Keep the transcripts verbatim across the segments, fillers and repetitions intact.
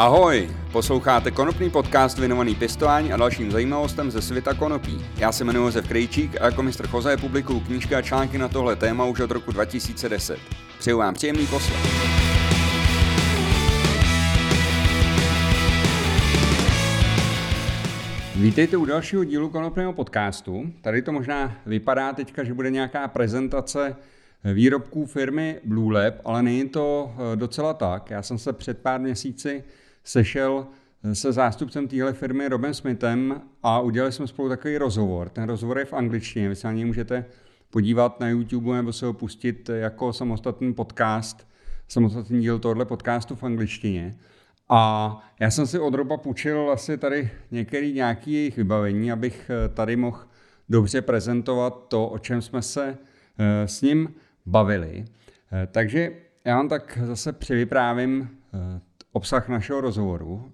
Ahoj, posloucháte konopný podcast věnovaný pěstování a dalším zajímavostem ze světa konopí. Já se jmenuji Zev Krejčík a jako mistr Chozaje publikuju knížky a články na tohle téma už od roku dva tisíce deset. Přeju vám příjemný poslech. Vítejte u dalšího dílu konopného podcastu. Tady to možná vypadá teďka, že bude nějaká prezentace výrobků firmy Bluelab, ale není to docela tak. Já jsem se před pár měsíci sešel se zástupcem téhle firmy Robem Smitem a udělali jsme spolu takový rozhovor. Ten rozhovor je v angličtině, vy se na něj můžete podívat na YouTube nebo se ho pustit jako samostatný podcast, samostatný díl tohohle podcastu v angličtině. A já jsem si od Roba půjčil asi tady některý nějaký jejich vybavení, abych tady mohl dobře prezentovat to, o čem jsme se s ním bavili. Takže já vám tak zase přivyprávím obsah našeho rozhovoru.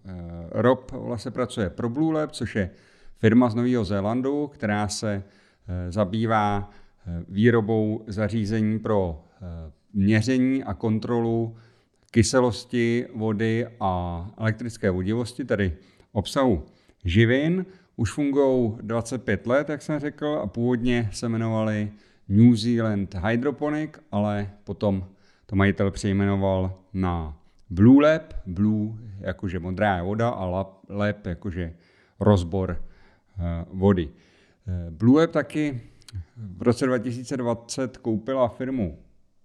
Rob vlastně pracuje pro Bluelab, což je firma z Nového Zélandu, která se zabývá výrobou zařízení pro měření a kontrolu kyselosti vody a elektrické vodivosti, tedy obsahu živin. Už fungují dvacet pět let, jak jsem řekl, a původně se jmenovali New Zealand Hydroponic, ale potom to majitel přejmenoval na Bluelab, Blue jakože modrá voda a lab, lab jakože rozbor uh, vody. Bluelab taky v roce dva tisíce dvacet koupila firmu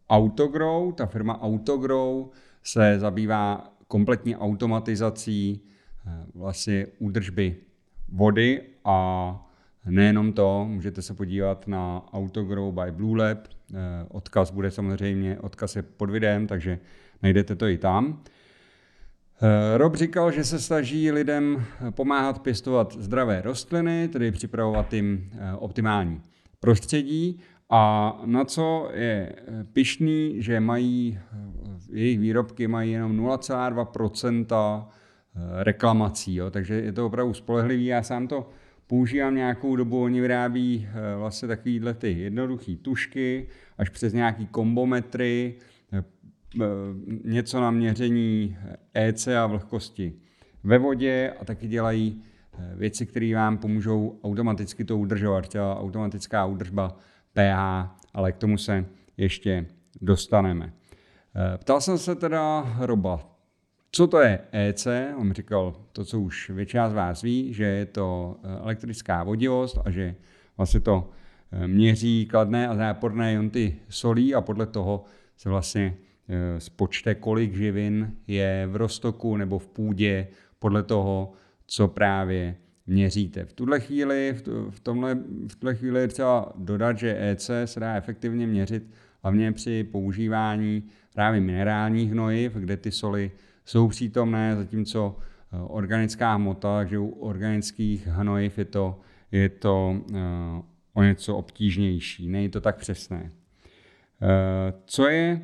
Autogrow. Ta firma Autogrow se zabývá kompletní automatizací uh, vlastně údržby vody a nejenom to, můžete se podívat na Autogrow by Bluelab. Odkaz bude samozřejmě, odkaz je pod videem, takže najdete to i tam. Rob říkal, že se snaží lidem pomáhat pěstovat zdravé rostliny, tedy připravovat jim optimální prostředí. A na co je pyšný, že mají, jejich výrobky mají jenom nula celá dva procenta reklamací, jo? Takže je to opravdu spolehlivý. Já sám to používám nějakou dobu, oni vyrábí vlastně takovýhle ty jednoduchý tušky, až přes nějaký kombometry, něco na měření E C a vlhkosti ve vodě a taky dělají věci, které vám pomůžou automaticky to udržovat, třeba automatická údržba pH, ale k tomu se ještě dostaneme. Ptal jsem se teda Roba, co to je E C? On říkal to, co už většina z vás ví, že je to elektrická vodivost a že vlastně to měří kladné a záporné jonty solí a podle toho se vlastně spočte, kolik živin je v roztoku nebo v půdě podle toho, co právě měříte. V tuhle chvíli, v tomhle, v tuhle chvíli je třeba dodat, že E C se dá efektivně měřit hlavně při používání právě minerálních hnojiv, kde ty soli jsou přítomné, zatímco organická hmota, takže u organických hnojiv je to, je to uh, o něco obtížnější, není to tak přesné. Uh, co je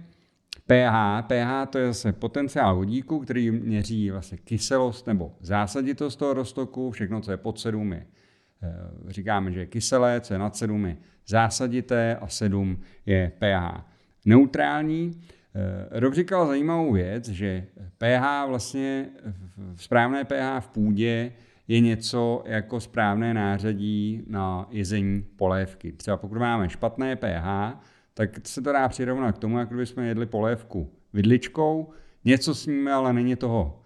pH? pH to je zase potenciál vodíku, který měří vlastně kyselost nebo zásaditost toho roztoku, všechno, co je pod sedm je, uh, říkáme, že je kyselé, co je nad sedm je zásadité a sedm je pH neutrální. Rob říkal zajímavou věc, že pH vlastně, správné pH v půdě je něco jako správné nářadí na jezení polévky. Třeba pokud máme špatné pH, tak se to dá přirovnat k tomu, jak kdybychom jedli polévku vidličkou, něco sníme, ale není toho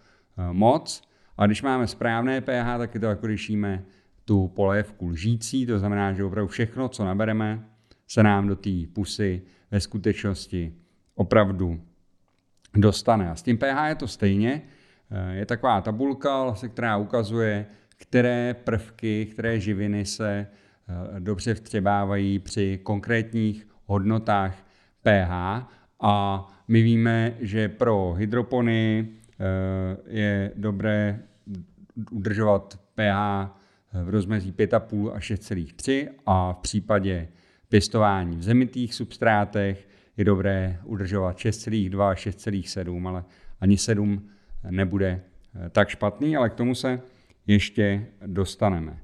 moc. A když máme správné pH, tak je to jako když jíme tu polévku lžící, to znamená, že opravdu všechno, co nabereme, se nám do té pusy ve skutečnosti opravdu dostane. A s tím pH je to stejně. Je taková tabulka, která ukazuje, které prvky, které živiny se dobře vstřebávají při konkrétních hodnotách pH. A my víme, že pro hydropony je dobré udržovat pH v rozmezí pět celá pět až šest celá tři a v případě pěstování v zemitých substrátech je dobré udržovat šest celá dva a šest celá sedm, ale ani sedm nebude tak špatný, ale k tomu se ještě dostaneme.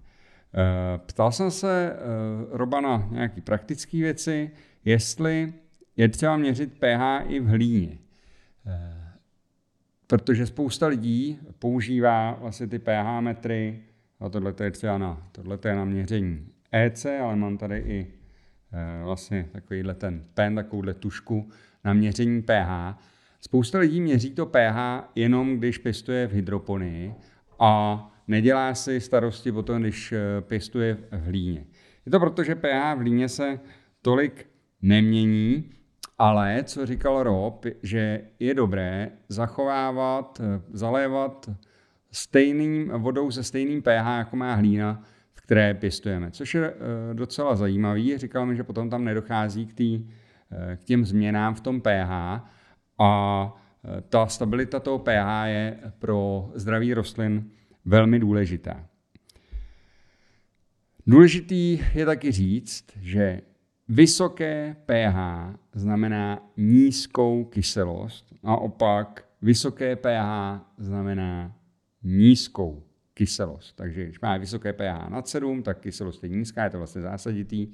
Ptal jsem se Roba na nějaké praktické věci, jestli je třeba měřit pH i v hlíně. Protože spousta lidí používá vlastně ty pH metry, a tohle je třeba na, tohleto je na měření E C, ale mám tady i e, vlastně takovýhle ten pen, takovouhle tušku na měření pH. Spousta lidí měří to pH jenom, když pěstuje v hydroponii a nedělá si starosti o tom, když pěstuje v hlíně. Je to proto, že pH v hlíně se tolik nemění, ale, co říkal Rob, že je dobré zachovávat, zalévat stejným vodou se stejným pH, jako má hlína, v které pěstujeme. Což je docela zajímavý. Říkal mi, že potom tam nedochází k, tý, k těm změnám v tom pH a ta stabilita toho pH je pro zdraví rostlin velmi důležitá. Důležitý je taky říct, že vysoké pH znamená nízkou kyselost, naopak vysoké pH znamená nízkou kyselost. Takže když máme vysoké pH nad sedm, tak kyselost je nízká, je to vlastně zásaditý.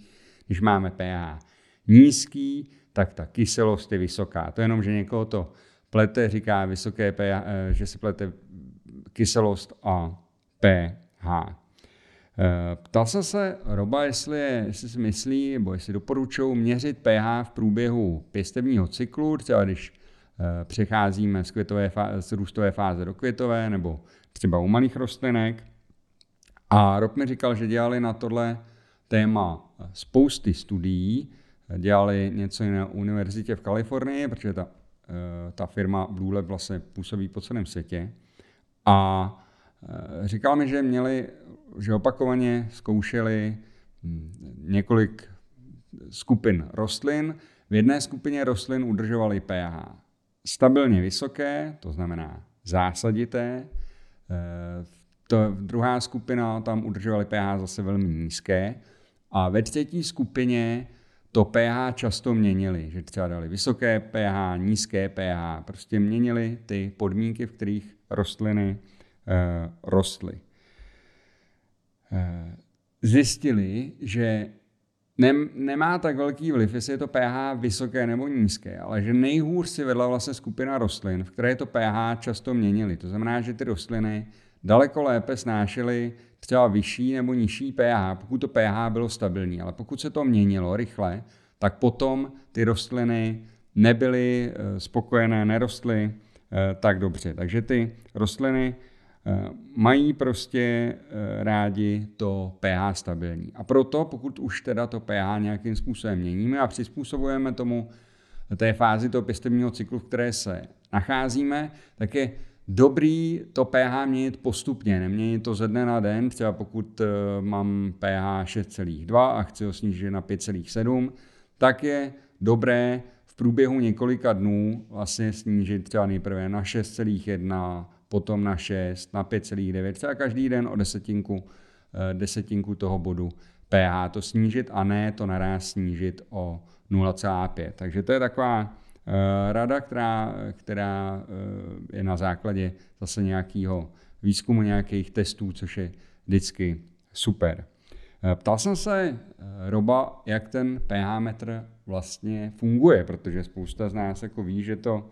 Když máme pH nízký, tak ta kyselost je vysoká. To je jenom, že někoho to plete, říká vysoké pH, že se plete kyselost a pH. Ptal jsem se Roba, jestli, je, jestli si myslí, nebo jestli doporučují měřit pH v průběhu pěstebního cyklu, třeba když přecházíme z, květové fáze, z růstové fáze do květové, nebo třeba u malých rostlinek. A Rob mi říkal, že dělali na tohle téma spousty studií, dělali něco na univerzitě v Kalifornii, protože ta, ta firma Bluelab vlastně působí po celém světě. A říkal mi, že měli, že opakovaně zkoušeli několik skupin rostlin. V jedné skupině rostlin udržovali pH stabilně vysoké, to znamená zásadité. To druhá skupina, tam udržovali pH zase velmi nízké. A ve třetí skupině to pH často měnili, že třeba dali vysoké pH, nízké pH, prostě měnili ty podmínky, v kterých rostliny rostly. Zjistili, že nem, nemá tak velký vliv, jestli je to pH vysoké nebo nízké, ale že nejhůř si vedla vlastně skupina rostlin, v které to pH často měnili. To znamená, že ty rostliny daleko lépe snášely třeba vyšší nebo nižší pH, pokud to pH bylo stabilní. Ale pokud se to měnilo rychle, tak potom ty rostliny nebyly spokojené, nerostly tak dobře. Takže ty rostliny mají prostě rádi to pH stabilní. A proto, pokud už teda to pH nějakým způsobem měníme a přizpůsobujeme tomu té fázi toho pěstebního cyklu, v které se nacházíme, tak je dobrý to pH měnit postupně, neměnit to ze dne na den. Třeba pokud mám pH šest celá dva a chci ho snížit na pět celá sedm, tak je dobré v průběhu několika dnů vlastně snížit třeba nejprve na šest celá jedna, potom na šest, na pět celá devět, třeba každý den o desetinku, desetinku toho bodu pH to snížit a ne to naráz snížit o nula celá pět. Takže to je taková uh, rada, která, která uh, je na základě zase nějakého výzkumu, nějakých testů, což je vždycky super. Ptal jsem se Roba, jak ten pH metr vlastně funguje, protože spousta z nás jako ví, že to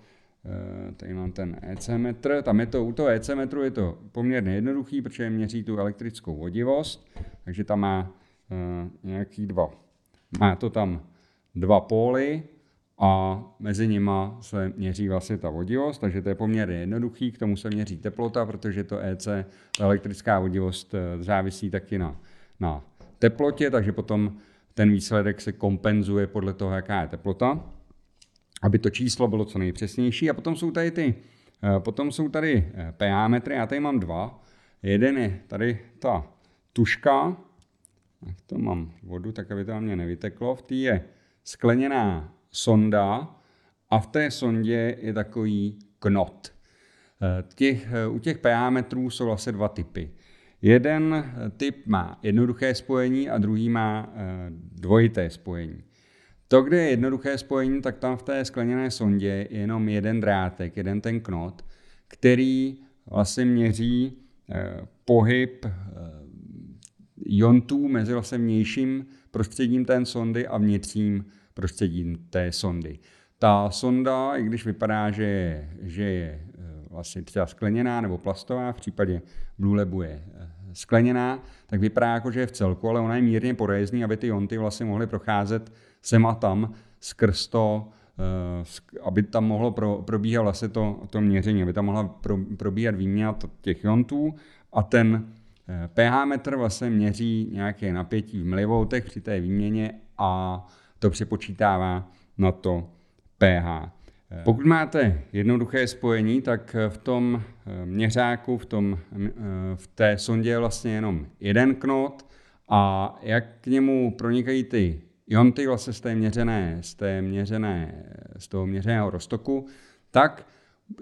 tady mám ten E C metr, tam je to, u toho E C metru je to poměrně jednoduchý, protože měří tu elektrickou vodivost, takže tam má uh, nějaký dva, má to tam dva póly a mezi nima se měří vlastně ta vodivost, takže to je poměrně jednoduchý, k tomu se měří teplota, protože to E C, ta elektrická vodivost závisí taky na, na teplotě, takže potom ten výsledek se kompenzuje podle toho, jaká je teplota, aby to číslo bylo co nejpřesnější. A potom jsou tady ty, potom jsou tady pH metry, já tady mám dva. Jeden je tady ta tuška, tak to mám vodu, tak aby to na mě nevyteklo. V té je skleněná sonda a v té sondě je takový knot. Těch, u těch pH metrů jsou vlastně dva typy. Jeden typ má jednoduché spojení a druhý má dvojité spojení. To, kde je jednoduché spojení, tak tam v té skleněné sondě je jenom jeden drátek, jeden ten knot, který vlastně měří pohyb jontů mezi vlastně vnějším prostředím té sondy a vnitřním prostředím té sondy. Ta sonda, i když vypadá, že je, že je vlastně třeba skleněná nebo plastová, v případě Bluelabu je skleněná, tak vypadá jako, že je v celku, ale ona je mírně porejzní, aby ty jonty vlastně mohly procházet sem a tam skrz to, aby tam mohlo probíhat vlastně to, to měření, aby tam mohla pro, probíhat výměna těch jontů a ten pH metr vlastně měří nějaké napětí v mlivoutech při té výměně a to přepočítává na to pH. Pokud máte jednoduché spojení, tak v tom měřáku, v, tom, v té sondě je vlastně jenom jeden knot a jak k němu pronikají ty jonty vlastně z té měřené, z, té měřené, z toho měřeného roztoku, tak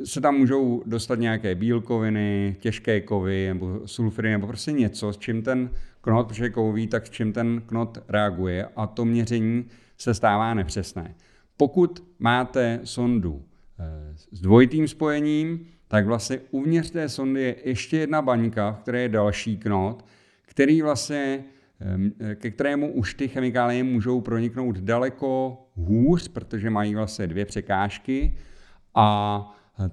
se tam můžou dostat nějaké bílkoviny, těžké kovy nebo sulfury nebo prostě něco, s čím ten knot, protože je kovový, tak s čím ten knot reaguje a to měření se stává nepřesné. Pokud máte sondu s dvojitým spojením, tak vlastně uvnitř té sondy je ještě jedna baňka, v které je další knot, který vlastně, ke kterému už ty chemikálie můžou proniknout daleko hůř, protože mají vlastně dvě překážky a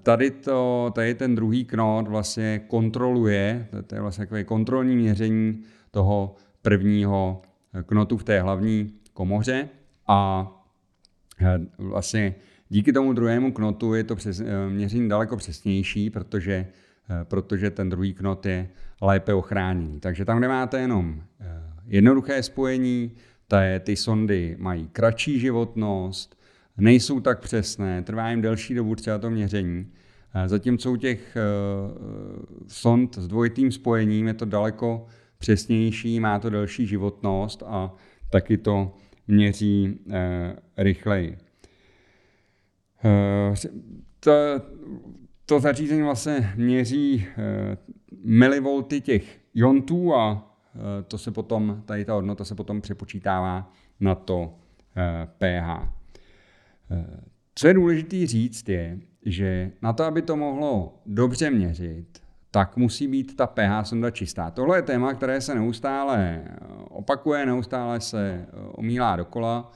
tady, to, tady ten druhý knot vlastně kontroluje, to je vlastně takové kontrolní měření toho prvního knotu v té hlavní komoře a vlastně díky tomu druhému knotu je to přes, měření daleko přesnější, protože, protože ten druhý knot je lépe ochráněný. Takže tam, kde máte jenom jednoduché spojení, ty, ty sondy mají kratší životnost, nejsou tak přesné, trvá jim delší dobu třeba to měření. Zatímco u těch sond s dvojitým spojením je to daleko přesnější, má to delší životnost a taky to měří e, rychleji. E, to, to zařízení vlastně měří e, milivolty těch jontů a e, to se potom, tady ta hodnota se potom přepočítává na to e, pH. E, co je důležité říct je, že na to, aby to mohlo dobře měřit, tak musí být ta pH sonda čistá. Tohle je téma, které se neustále opakuje, neustále se omílá dokola.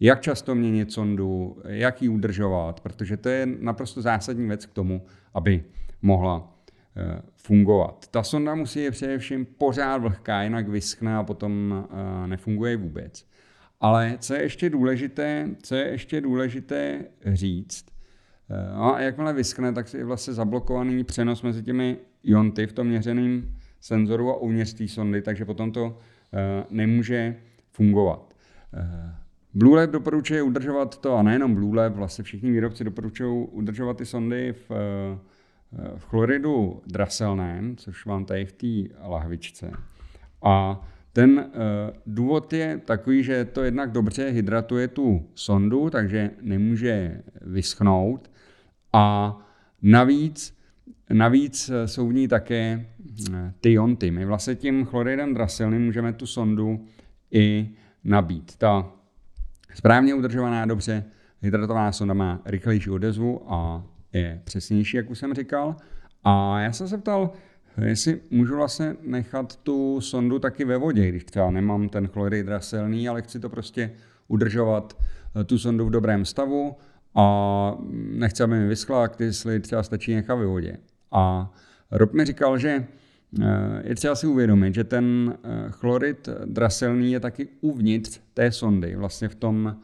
Jak často měnit sondu, jak ji udržovat, protože to je naprosto zásadní věc k tomu, aby mohla fungovat. Ta sonda musí je především pořád vlhká, jinak vyschne a potom nefunguje vůbec. Ale co je ještě důležité, co je ještě důležité říct, no a jakmile vyschne, tak je vlastně zablokovaný přenos mezi těmi jonty v tom měřeném senzoru a uvnitř té sondy, takže potom to uh, nemůže fungovat. Uh, Bluelab doporučuje udržovat to, a nejenom Bluelab, vlastně všichni výrobci doporučují udržovat ty sondy v, uh, v chloridu draselném, což mám tady v té lahvičce. A ten uh, důvod je takový, že to jednak dobře hydratuje tu sondu, takže nemůže vyschnout. A navíc, navíc jsou v ní také ty jonty. My vlastně tím chloridem draselným můžeme tu sondu i nabít. Ta správně udržovaná, dobře hydratovaná sonda má rychlejší odezvu a je přesnější, jak už jsem říkal. A já jsem se ptal, jestli můžu vlastně nechat tu sondu taky ve vodě, když třeba nemám ten chlorid draselný, ale chci to prostě udržovat tu sondu v dobrém stavu a nechci, aby mi vyschla, jestli třeba stačí nechat ve vodě. A Rob mi říkal, že je třeba si uvědomit, že ten chlorid draselný je taky uvnitř té sondy, vlastně v tom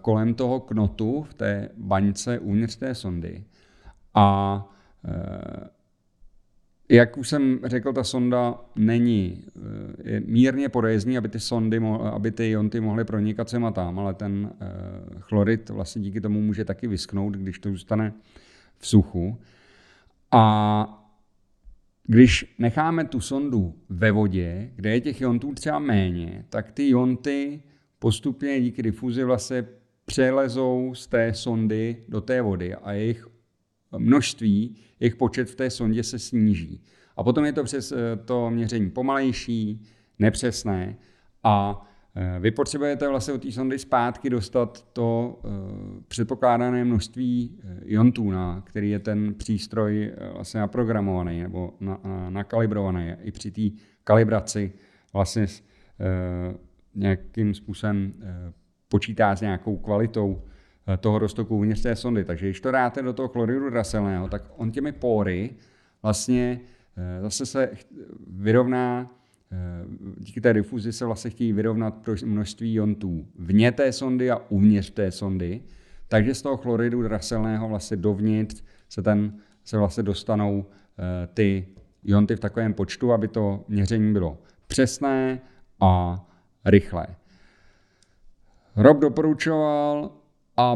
kolem toho knotu, v té baňce uvnitř té sondy. A jak už jsem řekl, ta sonda není mírně porejzní, aby ty sondy, aby ty jonty mohly pronikat sem a tam, ale ten chlorid vlastně díky tomu může taky vysknout, když to zůstane v suchu. A když necháme tu sondu ve vodě, kde je těch jontů třeba méně, tak ty jonty postupně díky difuzi vlastně přelezou z té sondy do té vody a jejich množství, jejich počet v té sondě se sníží. A potom je to přes to měření pomalejší, nepřesné a vy potřebujete vlastně od té sondy zpátky dostat to předpokládané množství jontů, na který je ten přístroj vlastně naprogramovaný nebo na, na, nakalibrovaný. I při té kalibraci vlastně s, nějakým způsobem počítá s nějakou kvalitou toho roztoku uvnitř té sondy. Takže když to dáte do toho chloridu draselného, tak on těmi póry vlastně zase se vyrovná, díky té difuzi se vlastně chtějí vyrovnat množství jontů vně té sondy a uvnitř té sondy, takže z toho chloridu draselného vlastně dovnitř se, ten, se vlastně dostanou ty jonty v takovém počtu, aby to měření bylo přesné a rychlé. Rob doporučoval a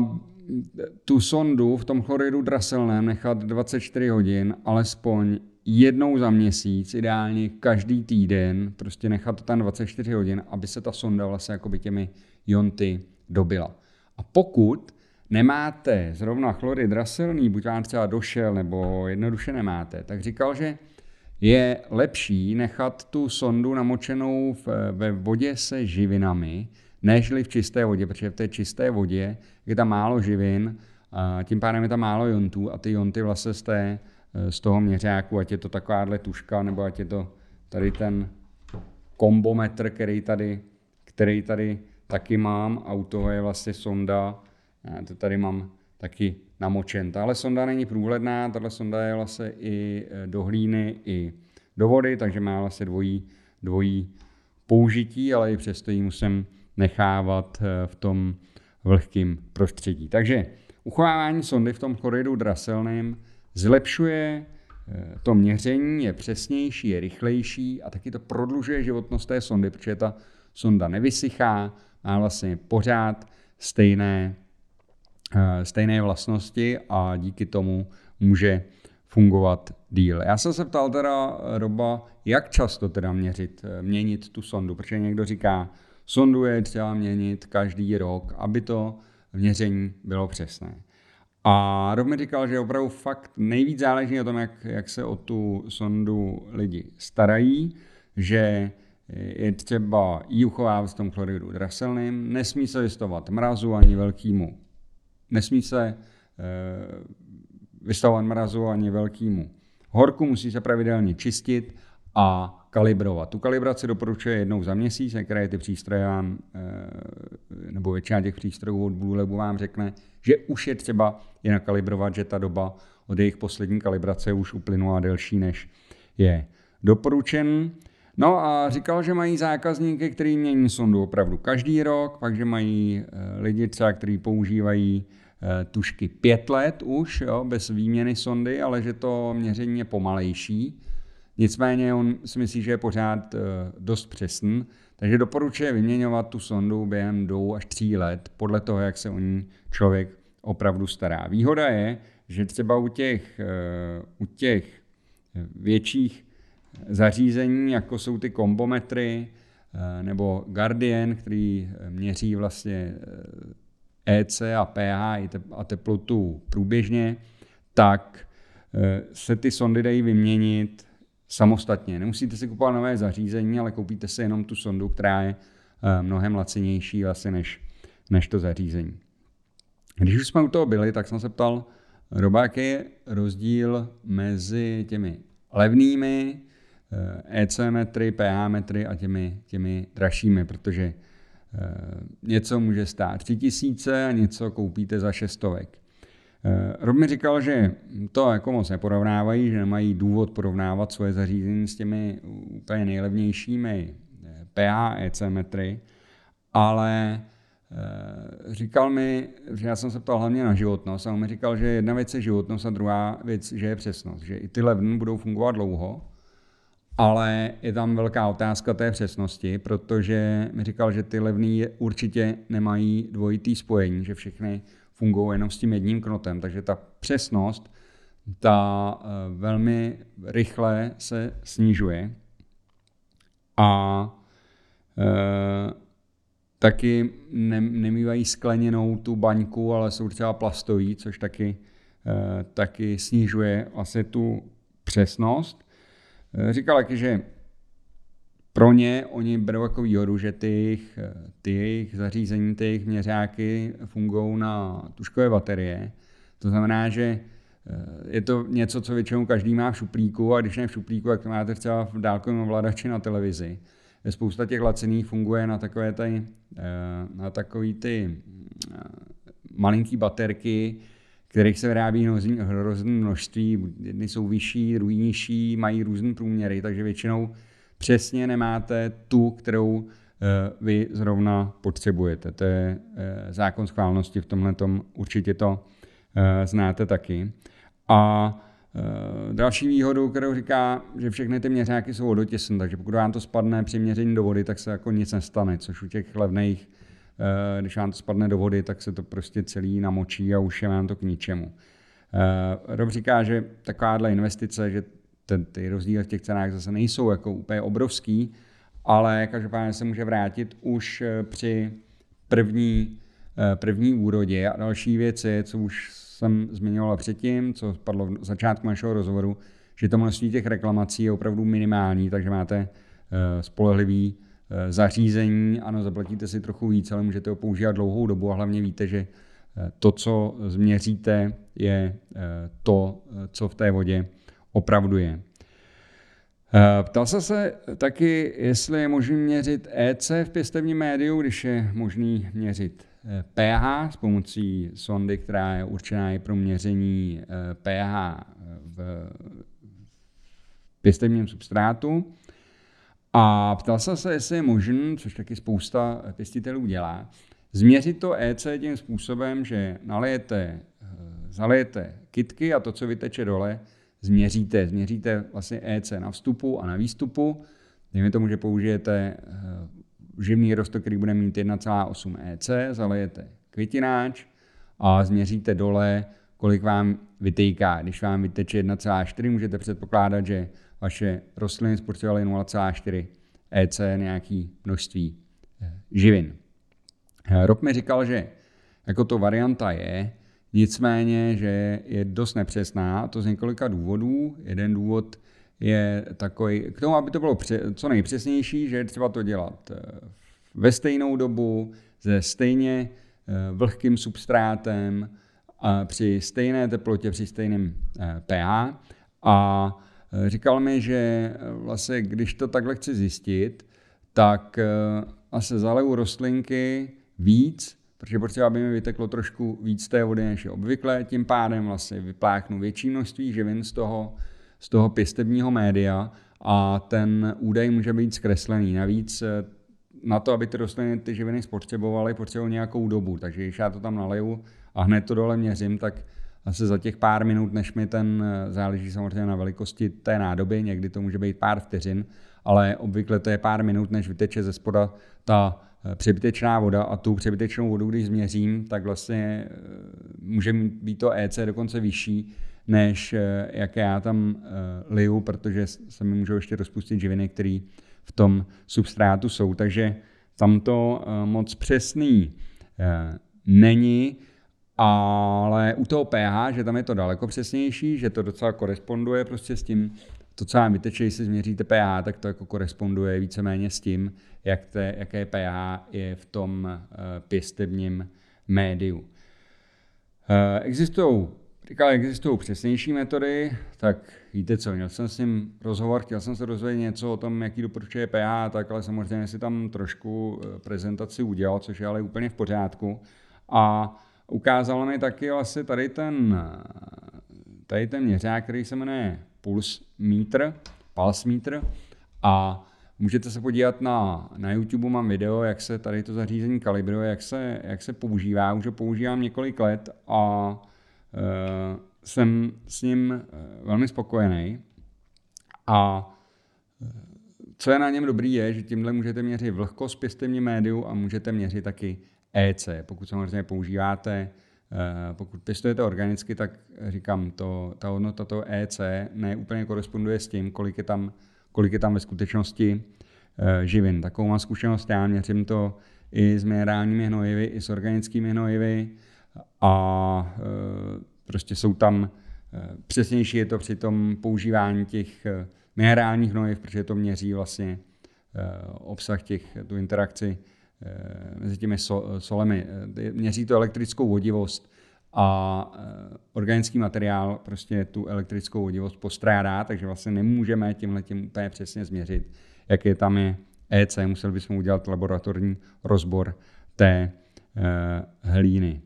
tu sondu v tom chloridu draselném nechat dvacet čtyři hodin, alespoň jednou za měsíc, ideálně každý týden, prostě nechat to tam dvacet čtyři hodin, aby se ta sonda vlastně jakoby těmi jonty dobila. A pokud nemáte zrovna chlorid draselný, buď vám třeba došel, nebo jednoduše nemáte, tak říkal, že je lepší nechat tu sondu namočenou ve vodě se živinami, nežli v čisté vodě, protože v té čisté vodě je tam málo živin, a tím pádem je tam málo jontů a ty jonty vlastně z, té, z toho měřáku, ať je to takováhle tuška, nebo ať je to tady ten kombometr, který tady, který tady taky mám, a u toho je vlastně sonda, to tady mám taky namočen. Tahle sonda není průhledná, tahle sonda je vlastně i do hlíny, i do vody, takže má vlastně dvojí, dvojí použití, ale i přesto ji musím nechávat v tom vlhkém prostředí. Takže uchovávání sondy v tom chloridu draselném zlepšuje to měření, je přesnější, je rychlejší a taky to prodlužuje životnost té sondy, protože ta sonda nevysychá, má vlastně pořád stejné, stejné vlastnosti a díky tomu může fungovat díl. Já jsem se ptal teda Roba, jak často teda měřit, měnit tu sondu, protože někdo říká, sondu je třeba měnit každý rok, aby to měření bylo přesné. A Rob mi říkal, že opravdu fakt nejvíc záleží na tom, jak, jak se o tu sondu lidi starají, že je třeba ji uchovávat v tom chloridu draselným, nesmí se vystavovat mrazu ani velkýmu, nesmí se e, vystavovat mrazu ani velkýmu horku, musí se pravidelně čistit a kalibrovat. Tu kalibraci doporučuje jednou za měsíc, některé ty přístroje vám, nebo většina těch přístrojů od Bluelabu vám řekne, že už je třeba je nakalibrovat, že ta doba od jejich poslední kalibrace už uplynula delší, než je doporučen. No a říkal, že mají zákazníky, kteří mění sondu opravdu každý rok, pak že mají lidi třeba, kteří používají tušky pět let už, jo, bez výměny sondy, ale že to měření je pomalejší. Nicméně on si myslí, že je pořád dost přesný, takže doporučuje vyměňovat tu sondu během dvou až tří let, podle toho, jak se o ní člověk opravdu stará. Výhoda je, že třeba u těch, u těch větších zařízení, jako jsou ty kombometry nebo Guardian, který měří vlastně E C a pH a teplotu průběžně, tak se ty sondy dají vyměnit samostatně. Nemusíte si kupovat nové zařízení, ale koupíte si jenom tu sondu, která je mnohem lacinější asi než, než to zařízení. Když už jsme u toho byli, tak jsem se ptal Roba, jaký je rozdíl mezi těmi levnými E C metry, pH metry a těmi, těmi dražšími, protože něco může stát tři tisíce a něco koupíte za šestovek. Rob mi říkal, že to jako moc neporovnávají, že nemají důvod porovnávat svoje zařízení s těmi úplně nejlevnějšími pH, E C metry, ale říkal mi, že já jsem se ptal hlavně na životnost a on mi říkal, že jedna věc je životnost a druhá věc, že je přesnost, že i ty levny budou fungovat dlouho, ale je tam velká otázka té přesnosti, protože mi říkal, že ty levny určitě nemají dvojitý spojení, že všechny fungují jenom s tím jedním knotem, takže ta přesnost ta velmi rychle se snižuje a e, taky ne, nemývají skleněnou tu baňku, ale jsou třeba plastový, což taky, e, taky snižuje vlastně tu přesnost. E, říkal taky, že pro ně oni berou jako výhodu, že ty jejich, ty jejich zařízení, ty jejich měřáky fungují na tužkové baterie. To znamená, že je to něco, co většinou každý má v šuplíku, a když ne v šuplíku, tak to máte třeba v dálkovém ovladači na televizi. Spousta těch laciných funguje na takové ty, na takový ty malinký baterky, kterých se vyrábí hrozné množství, jedny jsou vyšší, druhý nižší, mají různé průměry, takže většinou přesně nemáte tu, kterou vy zrovna potřebujete. To je zákon schválnosti v tomhletom, určitě to znáte taky. A další výhodou, kterou říká, že všechny ty měřáky jsou vodotěsné, takže pokud vám to spadne při měření do vody, tak se jako nic nestane, což u těch levných, když vám to spadne do vody, tak se to prostě celý namočí a už je vám to k ničemu. Rob říká, že takováhle investice, že ten, ty rozdíly v těch cenách zase nejsou jako úplně obrovský, ale každopádně se může vrátit už při první, první úrodě. A další věc je, co už jsem zmiňoval předtím, co padlo v začátku našeho rozhovoru, že to množství těch reklamací je opravdu minimální, takže máte spolehlivý zařízení. Ano, zaplatíte si trochu víc, ale můžete ho používat dlouhou dobu a hlavně víte, že to, co změříte, je to, co v té vodě opravdu je. Ptal jsem se taky, jestli je možné měřit E C v pěstevním médiu, když je možné měřit pH s pomocí sondy, která je určená i pro měření pH v pěstevním substrátu. A ptal jsem se, jestli je možné, což taky spousta pěstitelů dělá, změřit to E C tím způsobem, že nalijete, zalijete kytky a to, co vyteče dole, změříte. Změříte vlastně E C na vstupu a na výstupu. Dejme tomu, že použijete živný rost, který bude mít jedna celá osm E C, zalijete květináč a změříte dole, kolik vám vytejká. Když vám vyteče jedna celá čtyři, můžete předpokládat, že vaše rostliny spotřebovaly nula celá čtyři E C nějaký množství živin. Rob mi říkal, že jako to varianta je, nicméně, že je dost nepřesná, a to z několika důvodů. Jeden důvod je takový, k tomu, aby to bylo co nejpřesnější, že je třeba to dělat ve stejnou dobu, se stejně vlhkým substrátem, při stejné teplotě, při stejném pH. A říkal mi, že vlastně, když to takhle chci zjistit, tak asi zaleju rostlinky víc, protože potřeba by mi vyteklo trošku víc té vody, než je obvykle. Tím pádem vlastně vypláchnu větší množství živin z toho, z toho pěstebního média a ten údaj může být zkreslený. Navíc na to, aby ty rostliny ty živiny spotřebovaly, potřebují nějakou dobu. Takže když já to tam naleju a hned to dole měřím, tak asi za těch pár minut, než mi ten, záleží samozřejmě na velikosti té nádoby, někdy to může být pár vteřin, ale obvykle to je pár minut, než vyteče ze spoda ta přebytečná voda a tu přebytečnou vodu, když změřím, tak vlastně může být to E C dokonce vyšší, než jaké já tam liju, protože se mi můžou ještě rozpustit živiny, které v tom substrátu jsou. Takže tam to moc přesný není, ale u toho pH, že tam je to daleko přesnější, že to docela koresponduje prostě s tím, to, co vám vyteče, když si změříte pH, tak to jako koresponduje víceméně s tím, jak te, jaké pH je v tom pěstebním médiu. Existují, říkal, existují přesnější metody, tak víte co, měl jsem s ním rozhovor, chtěl jsem se dozvědět něco o tom, jaký doporučuje pH, tak ale samozřejmě si tam trošku prezentaci udělal, což je ale úplně v pořádku. A ukázalo mi taky vlastně tady ten, tady ten měřák, který se jmenuje Pulsmeter, Pulsmeter a můžete se podívat na, na YouTube, mám video, jak se tady to zařízení kalibruje, jak se, jak se používá, už ho používám několik let a e, jsem s ním velmi spokojený. A co je na něm dobrý je, že tímhle můžete měřit vlhkost pěstevního médiu a můžete měřit taky E C, pokud samozřejmě používáte. Pokud pěstujete organicky, tak říkám, to, ta hodnota toho E C neúplně koresponduje s tím, kolik je tam, kolik je tam ve skutečnosti e, živin. Takovou mám zkušenost, já měřím to i s minerálními hnojivy, i s organickými hnojivy a e, prostě jsou tam, e, přesnější je to při tom používání těch minerálních hnojiv, protože to měří vlastně e, obsah těch, tu interakci mezi těmi solemi. Měří to elektrickou vodivost a organický materiál prostě tu elektrickou vodivost postrádá, takže vlastně nemůžeme tímhletím úplně přesně změřit, jaké tam je E C. Museli bychom udělat laboratorní rozbor té hlíny.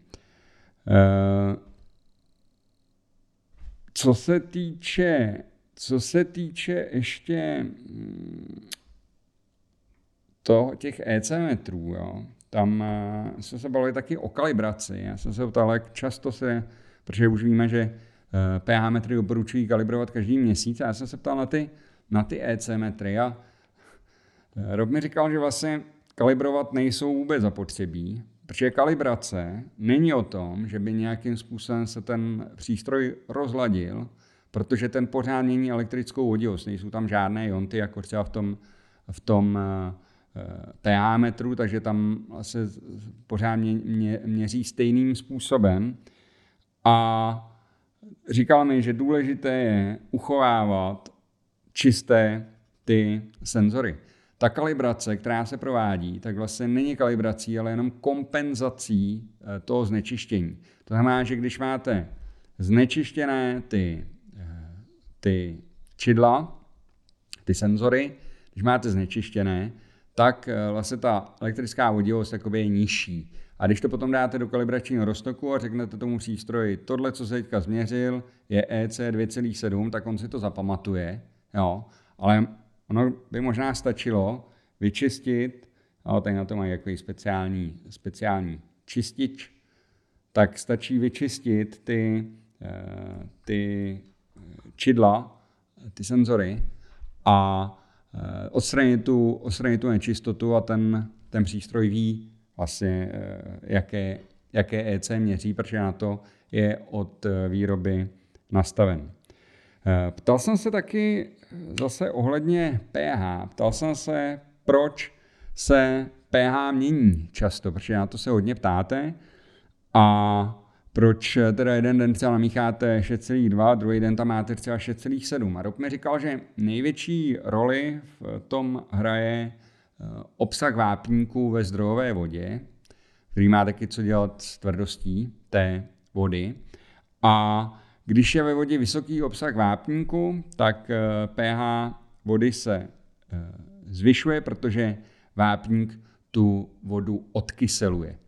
Co se týče, co se týče ještě toho, těch E C metrů, jo, tam jsme se bavili taky o kalibraci. Já jsem se ptal, jak často se, protože už víme, že pH metry doporučují kalibrovat každý měsíc, a já jsem se ptal na ty, na ty E C metry a Rob mi říkal, že vlastně kalibrovat nejsou vůbec zapotřebí, protože kalibrace není o tom, že by nějakým způsobem se ten přístroj rozladil, protože ten pořád mění elektrickou oddivost, nejsou tam žádné jonty, jako třeba v tom, v tom pH metru, takže tam se pořád mě, mě, měří stejným způsobem. A říkal mi, že důležité je uchovávat čisté ty senzory. Ta kalibrace, která se provádí, tak vlastně není kalibrací, ale jenom kompenzací toho znečištění. To znamená, že když máte znečištěné ty, ty čidla, ty senzory, když máte znečištěné, tak vlastně ta elektrická vodivost jakoby je nižší. A když to potom dáte do kalibračního roztoku a řeknete tomu přístroji, tohle, co se teďka změřil, je E C dvě celá sedm, tak on si to zapamatuje, jo, ale ono by možná stačilo vyčistit, ale tady na to mají takový speciální, speciální čistič, tak stačí vyčistit ty, ty čidla, ty senzory a odstranit tu, odstranit tu nečistotu a ten, ten přístroj ví vlastně, jaké, jaké E C měří, protože na to je od výroby nastaven. Ptal jsem se taky zase ohledně pH. Ptal jsem se, proč se pH mění často, protože na to se hodně ptáte. A proč teda jeden den třeba namícháte šest celá dva, druhý den tam máte třeba šest celá sedm. A Rob mi říkal, že největší roli v tom hraje obsah vápníku ve zdrojové vodě, který má taky co dělat s tvrdostí té vody. A když je ve vodě vysoký obsah vápníku, tak pH vody se zvyšuje, protože vápník tu vodu odkyseluje.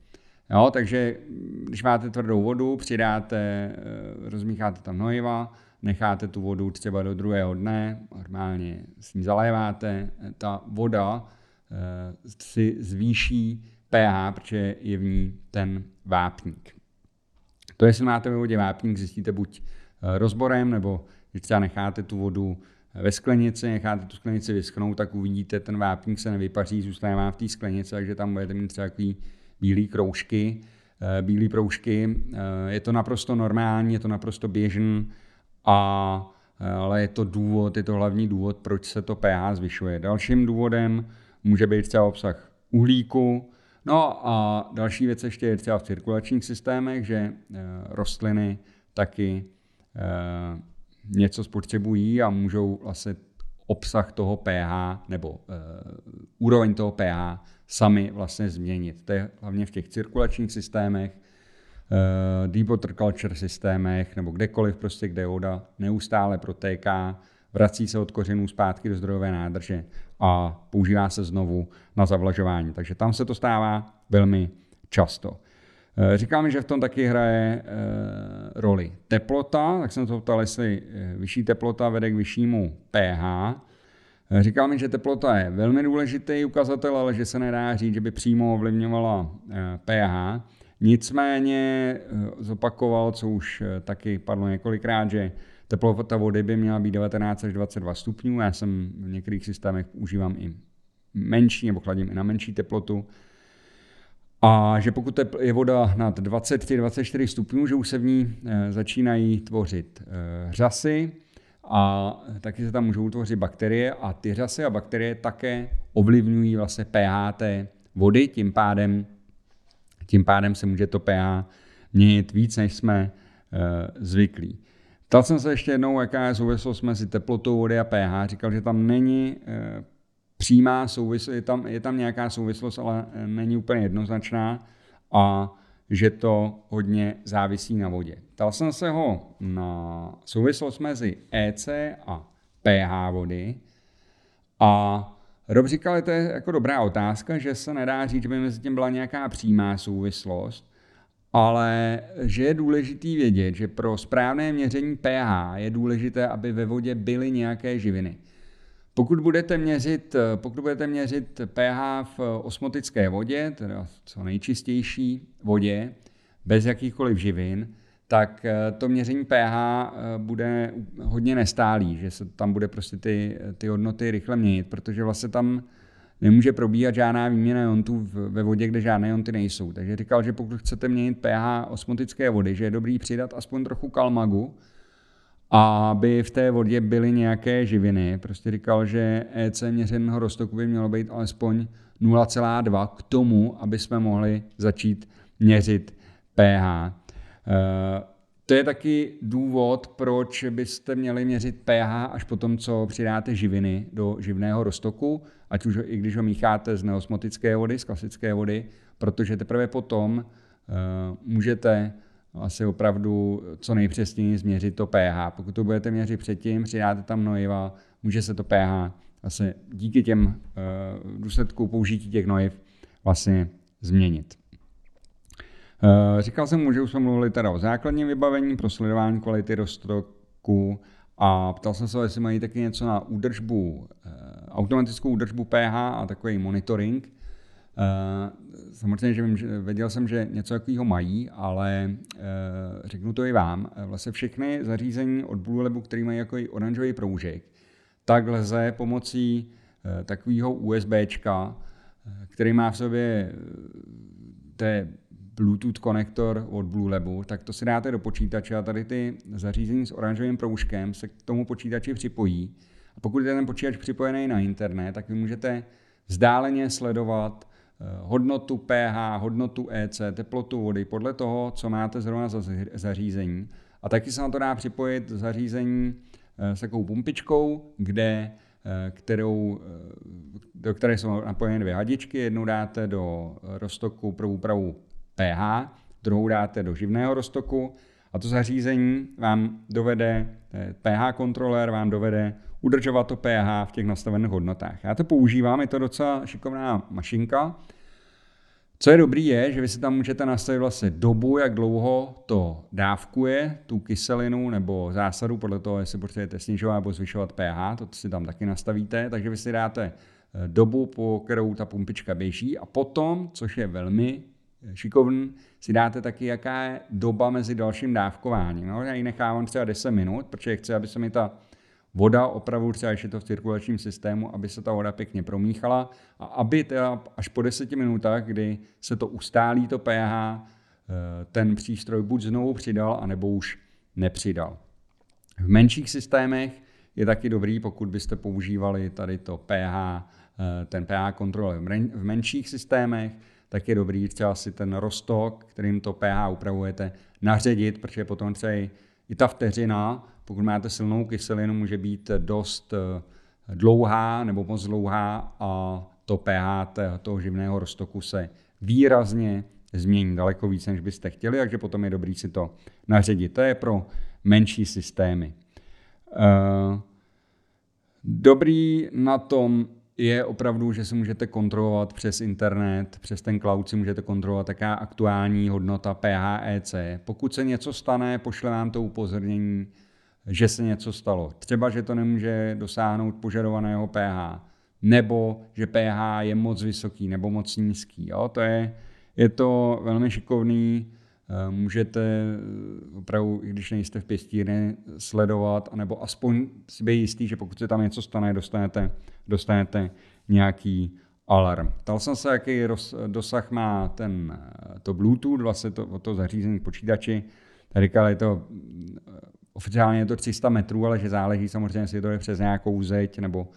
Jo, takže když máte tvrdou vodu, přidáte, rozmícháte tam hnojiva, necháte tu vodu třeba do druhého dne, normálně s ní zaléváte, ta voda si zvýší pH, protože je v ní ten vápník. To, jestli máte ve vodě vápník, zjistíte buď rozborem, nebo když třeba necháte tu vodu ve sklenici, necháte tu sklenici vyschnout, tak uvidíte, ten vápník se nevypaří, zůstane vám v té sklenici, takže tam budete mít třeba takový bílý kroužky, bílý proužky. Je to naprosto normální, je to naprosto běžný, a, ale je to důvod, je to hlavní důvod, proč se to pH zvyšuje. Dalším důvodem může být třeba obsah uhlíku. No a další věc ještě je třeba v cirkulačních systémech, že rostliny taky něco spotřebují a můžou vlastně obsah toho pH nebo úroveň toho pH sami vlastně změnit. To je hlavně v těch cirkulačních systémech, deep water culture systémech nebo kdekoliv prostě, kde voda neustále protéká, vrací se od kořenů zpátky do zdrojové nádrže a používá se znovu na zavlažování. Takže tam se to stává velmi často. Říkáme, že v tom taky hraje roli teplota, tak jsem to ptal, jestli vyšší teplota vede k vyššímu pH. Říkal mi, že teplota je velmi důležitý ukazatel, ale že se nedá říct, že by přímo ovlivňovala pH. Nicméně zopakoval, co už taky padlo několikrát, že teplota vody by měla být devatenáct až dvacet dva stupňů. Já jsem v některých systémech používám i menší, nebo chladím i na menší teplotu. A že pokud je voda nad dvacet tři dvacet čtyři stupňů, že už se v ní začínají tvořit řasy, a taky se tam můžou tvořit bakterie a ty řasy a bakterie také ovlivňují vlastně pH té vody, tím pádem, tím pádem se může to pH měnit víc, než jsme e, zvyklí. Ptal jsem se ještě jednou, jaká je souvislost mezi teplotou vody a pH. Říkal, že tam není e, přímá souvislost, je tam, je tam nějaká souvislost, ale není úplně jednoznačná a že to hodně závisí na vodě. Ptal jsem se ho na souvislost mezi E C a pH vody a Rob říkal, že to je jako dobrá otázka, že se nedá říct, že by mezi tím byla nějaká přímá souvislost, ale že je důležitý vědět, že pro správné měření pH je důležité, aby ve vodě byly nějaké živiny. Pokud budete měřit, pokud budete měřit pH v osmotické vodě, teda co nejčistější vodě, bez jakýchkoliv živin, tak to měření pH bude hodně nestálý, že se tam bude prostě ty, ty hodnoty rychle měnit, protože vlastně tam nemůže probíhat žádná výměna jontů ve vodě, kde žádné jonty nejsou. Takže říkal, že pokud chcete měnit pH osmotické vody, že je dobrý přidat aspoň trochu kalmagu, aby v té vodě byly nějaké živiny. Prostě říkal, že E C měřeného roztoku by mělo být alespoň nula celá dva k tomu, aby jsme mohli začít měřit pH. To je taky důvod, proč byste měli měřit pH až po tom, co přidáte živiny do živného roztoku, ať už i když ho mícháte z neosmotické vody, z klasické vody, protože teprve potom můžete asi opravdu co nejpřesněji změřit to pH. Pokud to budete měřit předtím, přidáte tam hnojiva, může se to pH asi díky těm důsledku použití těch hnojiv vlastně změnit. Říkal jsem mu, že už jsme mluvili teda o základním vybavení pro sledování kvality roztoku a ptal jsem se, jestli mají taky něco na údržbu, automatickou údržbu pH a takový monitoring. Samozřejmě, že vím, že věděl jsem, že něco takového mají, ale řeknu to i vám. Vlastně všechny zařízení od Bluelabu, které mají jako oranžový proužek, tak lze pomocí takového USBčka, který má v sobě té Bluetooth konektor od Bluelabu, tak to si dáte do počítače a tady ty zařízení s oranžovým proužkem se k tomu počítači připojí. A pokud je ten počítač připojený na internet, tak vy můžete vzdáleně sledovat hodnotu pH, hodnotu E C, teplotu vody podle toho, co máte zrovna za zařízení. A taky se na to dá připojit zařízení s takovou pumpičkou, kde, kterou, do které jsou napojené dvě hadičky. Jednu dáte do roztoku pro úpravu pH, druhou dáte do živného roztoku a to zařízení vám dovede, pH kontroler vám dovede udržovat to pH v těch nastavených hodnotách. Já to používám, je to docela šikovná mašinka. Co je dobrý je, že vy si tam můžete nastavit vlastně dobu, jak dlouho to dávkuje, tu kyselinu nebo zásadu, podle toho, jestli potřebujete snižovat nebo zvyšovat pH, to si tam taky nastavíte, takže vy si dáte dobu, po kterou ta pumpička běží a potom, což je velmi šikovný, si dáte taky, jaká je doba mezi dalším dávkováním. No, já ji nechávám třeba deset minut, protože chci, aby se mi ta voda opravdu, třeba ještě to v cirkulačním systému, aby se ta voda pěkně promíchala a aby teda až po deseti minutách, kdy se to ustálí, to pH, ten přístroj buď znovu přidal, anebo už nepřidal. V menších systémech je taky dobrý, pokud byste používali tady to pH, ten pH kontroler v menších systémech, tak je dobrý třeba si ten roztok, kterým to pH upravujete, naředit, protože potom třeba i ta vteřina, pokud máte silnou kyselinu, může být dost dlouhá nebo moc dlouhá a to pH toho živného roztoku se výrazně změní, daleko víc, než byste chtěli, takže potom je dobrý si to naředit. To je pro menší systémy. Dobrý na tom je opravdu, že si můžete kontrolovat přes internet, přes ten cloud si můžete kontrolovat taká aktuální hodnota pH E C. Pokud se něco stane, pošle vám to upozornění, že se něco stalo. Třeba, že to nemůže dosáhnout požadovaného pH, nebo že pH je moc vysoký nebo moc nízký. Jo? To je, je to velmi šikovný, můžete opravdu, i když nejste v pěstírně, sledovat, anebo aspoň si být jistý, že pokud se tam něco stane, dostanete, dostanete nějaký alarm. Ptal jsem se, jaký roz, dosah má ten, to Bluetooth, vlastně to, to zařízení k počítači. Tady říkali, to oficiálně je to tři sta metrů, ale že záleží samozřejmě, jestli to je přes nějakou zeď nebo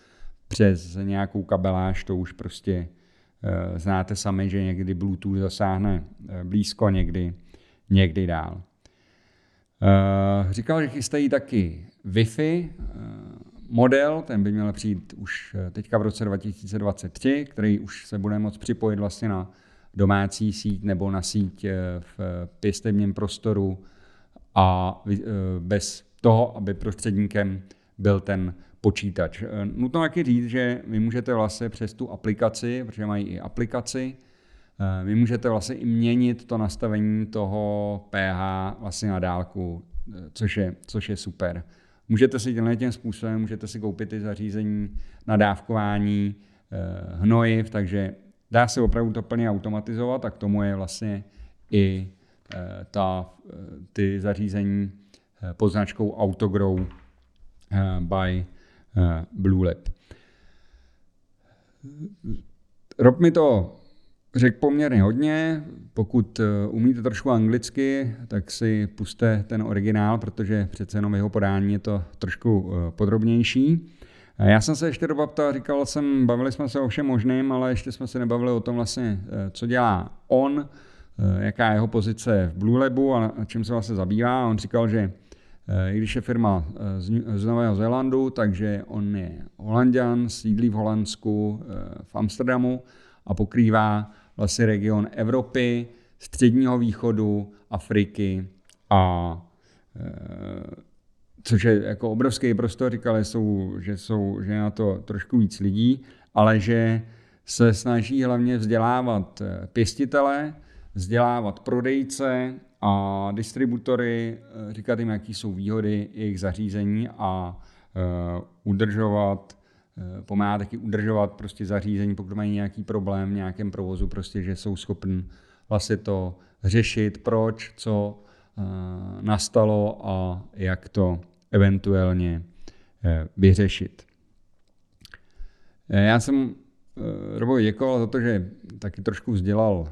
přes nějakou kabeláž, to už prostě e, znáte sami, že někdy Bluetooth zasáhne blízko, někdy Někdy dál. E, říkal, že chystají taky Wi-Fi e, model, ten by měl přijít už teďka v roce dva tisíce dvacet tři, který už se bude moct připojit vlastně na domácí síť nebo na síť v pěstebním prostoru a e, bez toho, aby prostředníkem byl ten počítač. E, nutno taky říct, že vy můžete vlastně přes tu aplikaci, protože mají i aplikaci, Vy můžete vlastně i měnit to nastavení toho pH vlastně na dálku, což je, což je super. Můžete si dělat tím způsobem, můžete si koupit ty zařízení na dávkování hnojiv, takže dá se opravdu to plně automatizovat a k tomu je vlastně i ta, ty zařízení pod značkou Autogrow by Bluelab. Rob mi to řekl poměrně hodně. Pokud umíte trošku anglicky, tak si puste ten originál, protože přece jenom jeho podání je to trošku podrobnější. Já jsem se ještě do Babta říkal jsem, bavili jsme se o všem možném, ale ještě jsme se nebavili o tom vlastně, co dělá on, jaká je jeho pozice v Bluelabu a čím se vlastně zabývá. On říkal, že i když je firma z Nového Zélandu, takže on je Holanďan, sídlí v Holandsku, v Amsterdamu a pokrývá vlastně region Evropy, Středního východu, Afriky a což je jako obrovský prostor, říkali jsou, že jsou, že je na to trošku víc lidí, ale že se snaží hlavně vzdělávat pěstitele, vzdělávat prodejce a distributory, říkat jim, jaký jsou výhody jejich zařízení a udržovat, pomáhá taky udržovat prostě zařízení, pokud mají nějaký problém v nějakém provozu, prostě, že jsou schopni vlastně to řešit, proč, co nastalo a jak to eventuálně vyřešit. Já jsem Robovi děkoval za to, že taky trošku vzdělal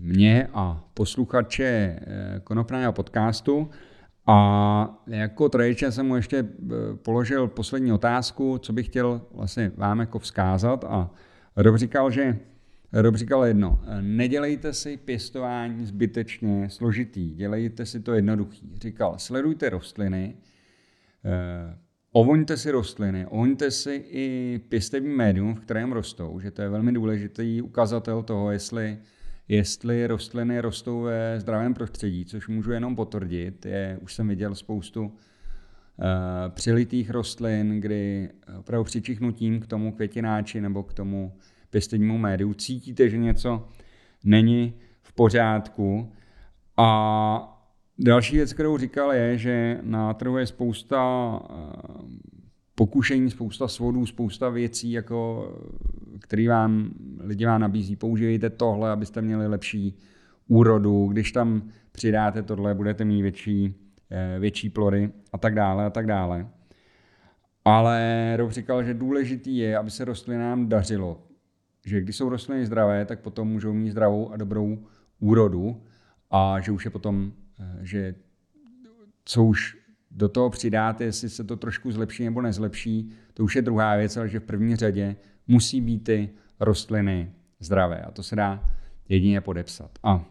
mě a posluchače konopného podcastu a jako tradičně jsem mu ještě položil poslední otázku, co bych chtěl vlastně vám jako vzkázat a Rob říkal, že Rob říkal jedno, nedělejte si pěstování zbytečně složitý, dělejte si to jednoduchý. Říkal, sledujte rostliny, ovoňte si rostliny, ovoňte si i pěstební médium, v kterém rostou, že to je velmi důležitý ukazatel toho, jestli, jestli rostliny rostou ve zdravém prostředí, což můžu jenom potvrdit. Je, už jsem viděl spoustu přilitých rostlin, kdy opravdu přičichnutím k tomu květináči nebo k tomu pěstebnímu médiu cítíte, že něco není v pořádku. A další věc, kterou říkal, je, že na trhu je spousta pokušení, spousta svodů, spousta věcí, jako, které vám lidi vám nabízí. Používejte tohle, abyste měli lepší úrodu. Když tam přidáte tohle, budete mít větší, větší plody a tak dále a tak dále. Ale Rob říkal, že důležitý je, aby se rostlinám dařilo. Že když jsou rostliny zdravé, tak potom můžou mít zdravou a dobrou úrodu a že už je potom, že co už do toho přidáte, jestli se to trošku zlepší nebo nezlepší, to už je druhá věc, ale že v první řadě musí být ty rostliny zdravé a to se dá jedině podepsat. A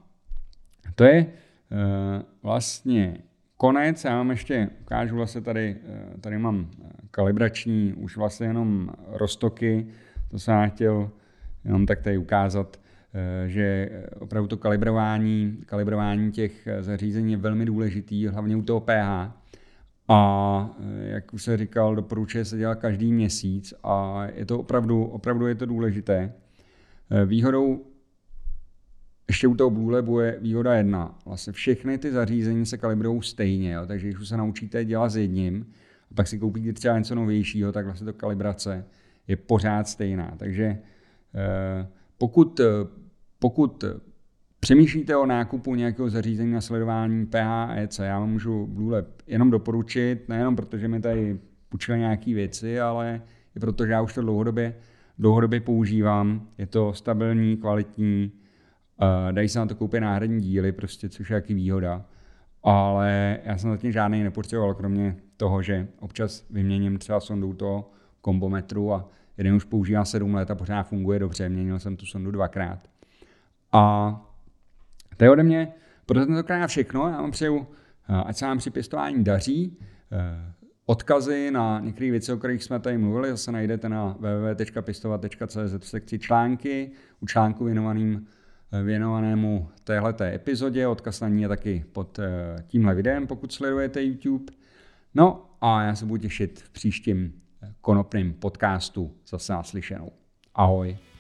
to je vlastně konec. Já vám ještě ukážu vlastně tady, tady mám kalibrační už vlastně jenom roztoky. To jsem já chtěl jenom tak tady ukázat, že opravdu to kalibrování, kalibrování těch zařízení je velmi důležitý, hlavně u toho pH. A jak už jsem říkal, doporučuje se dělat každý měsíc a je to opravdu, opravdu je to důležité. Výhodou ještě u toho Bluelabu je výhoda jedna. Vlastně všechny ty zařízení se kalibrují stejně, jo? Takže když už se naučíte dělat s jedním a pak si koupíte třeba něco novějšího, tak vlastně to kalibrace je pořád stejná. Takže pokud, pokud přemýšlíte o nákupu nějakého zařízení na sledování pH a E C, já vám můžu Bluelab jenom doporučit, nejenom protože mi tady půjčili nějaké věci, ale i protože já už to dlouhodobě, dlouhodobě používám. Je to stabilní, kvalitní, dají se na to koupit náhradní díly, prostě, což je jaký výhoda. Ale já jsem zatím žádný nepotřeboval, kromě toho, že občas vyměním třeba sondu toho kombometru a jeden už používá sedm let a pořád funguje dobře, měnil jsem tu sondu dvakrát. A to je ode mě pro tentokrát všechno, já vám přeju, ať se vám při pěstování daří. Odkazy na některé věci, o kterých jsme tady mluvili, zase najdete na w w w tečka pěstovat tečka c z v sekci články, u článku věnovaným, věnovanému téhleté epizodě, odkaz na ní je taky pod tímhle videem, pokud sledujete YouTube. No a já se budu těšit v příštím konopným podcastu zase naslyšenou. Ahoj.